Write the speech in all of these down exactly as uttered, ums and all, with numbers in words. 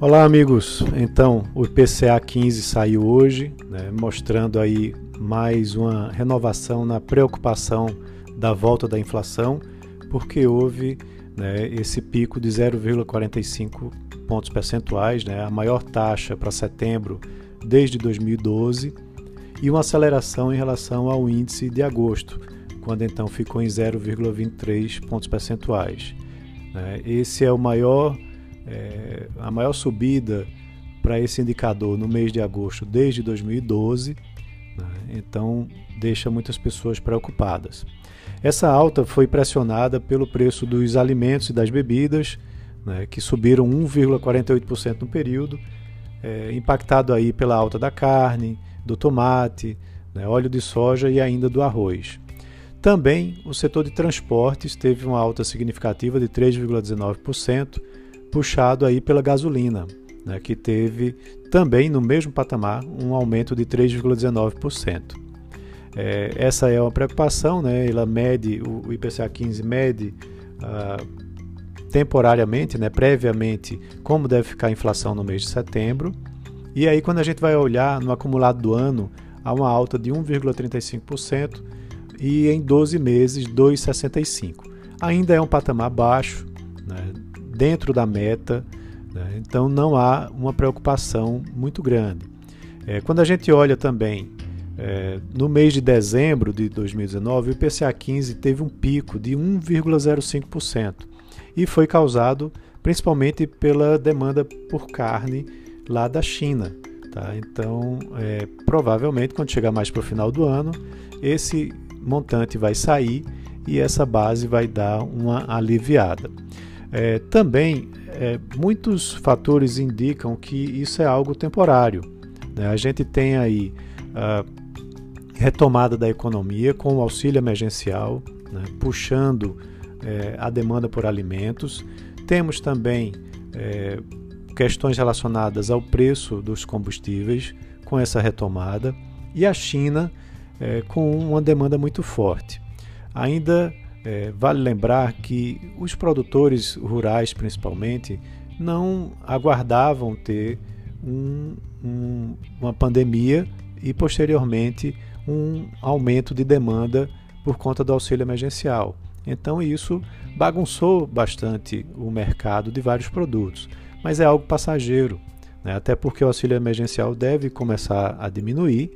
Olá amigos, então o I P C A quinze saiu hoje, né, mostrando aí mais uma renovação na preocupação da volta da inflação, porque houve, né, esse pico de zero vírgula quarenta e cinco pontos percentuais, né, a maior taxa para setembro desde dois mil e doze, e uma aceleração em relação ao índice de agosto, quando então ficou em zero vírgula vinte e três pontos percentuais. Né, esse é o maior... É, a maior subida para esse indicador no mês de agosto desde dois mil e doze, né? Então deixa muitas pessoas preocupadas. Essa alta foi pressionada pelo preço dos alimentos e das bebidas, né, que subiram um vírgula quarenta e oito por cento no período, é, impactado aí pela alta da carne, do tomate, né, óleo de soja e ainda do arroz. Também o setor de transportes teve uma alta significativa de três vírgula dezenove por cento, puxado aí pela gasolina, né, que teve também no mesmo patamar um aumento de três vírgula dezenove por cento. É, essa é uma preocupação, né, ela mede, o I P C A quinze mede ah, temporariamente, né, previamente, como deve ficar a inflação no mês de setembro, e aí quando a gente vai olhar no acumulado do ano, há uma alta de um vírgula trinta e cinco por cento e em doze meses dois vírgula sessenta e cinco por cento. Ainda é um patamar baixo, né, dentro da meta, né? Então não há uma preocupação muito grande. É, quando a gente olha também, é, no mês de dezembro de dois mil e dezenove, o I P C A quinze teve um pico de um vírgula zero cinco por cento e foi causado principalmente pela demanda por carne lá da China. Tá? Então, é, provavelmente, quando chegar mais para o final do ano, esse montante vai sair e essa base vai dar uma aliviada. É, também, é, muitos fatores indicam que isso é algo temporário, né? A gente tem aí a retomada da economia com o auxílio emergencial, né, puxando é, a demanda por alimentos. Temos também é, questões relacionadas ao preço dos combustíveis com essa retomada e a China é, com uma demanda muito forte. Ainda É, vale lembrar que os produtores rurais, principalmente, não aguardavam ter um, um, uma pandemia e, posteriormente, um aumento de demanda por conta do auxílio emergencial. Então, isso bagunçou bastante o mercado de vários produtos, mas é algo passageiro, né? Até porque o auxílio emergencial deve começar a diminuir,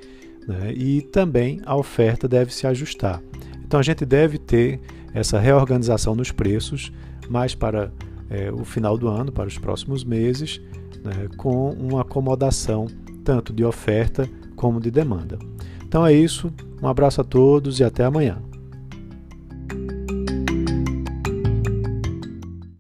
né? E também a oferta deve se ajustar. Então a gente deve ter essa reorganização nos preços mais para é, o final do ano, para os próximos meses, né, com uma acomodação tanto de oferta como de demanda. Então é isso, um abraço a todos e até amanhã.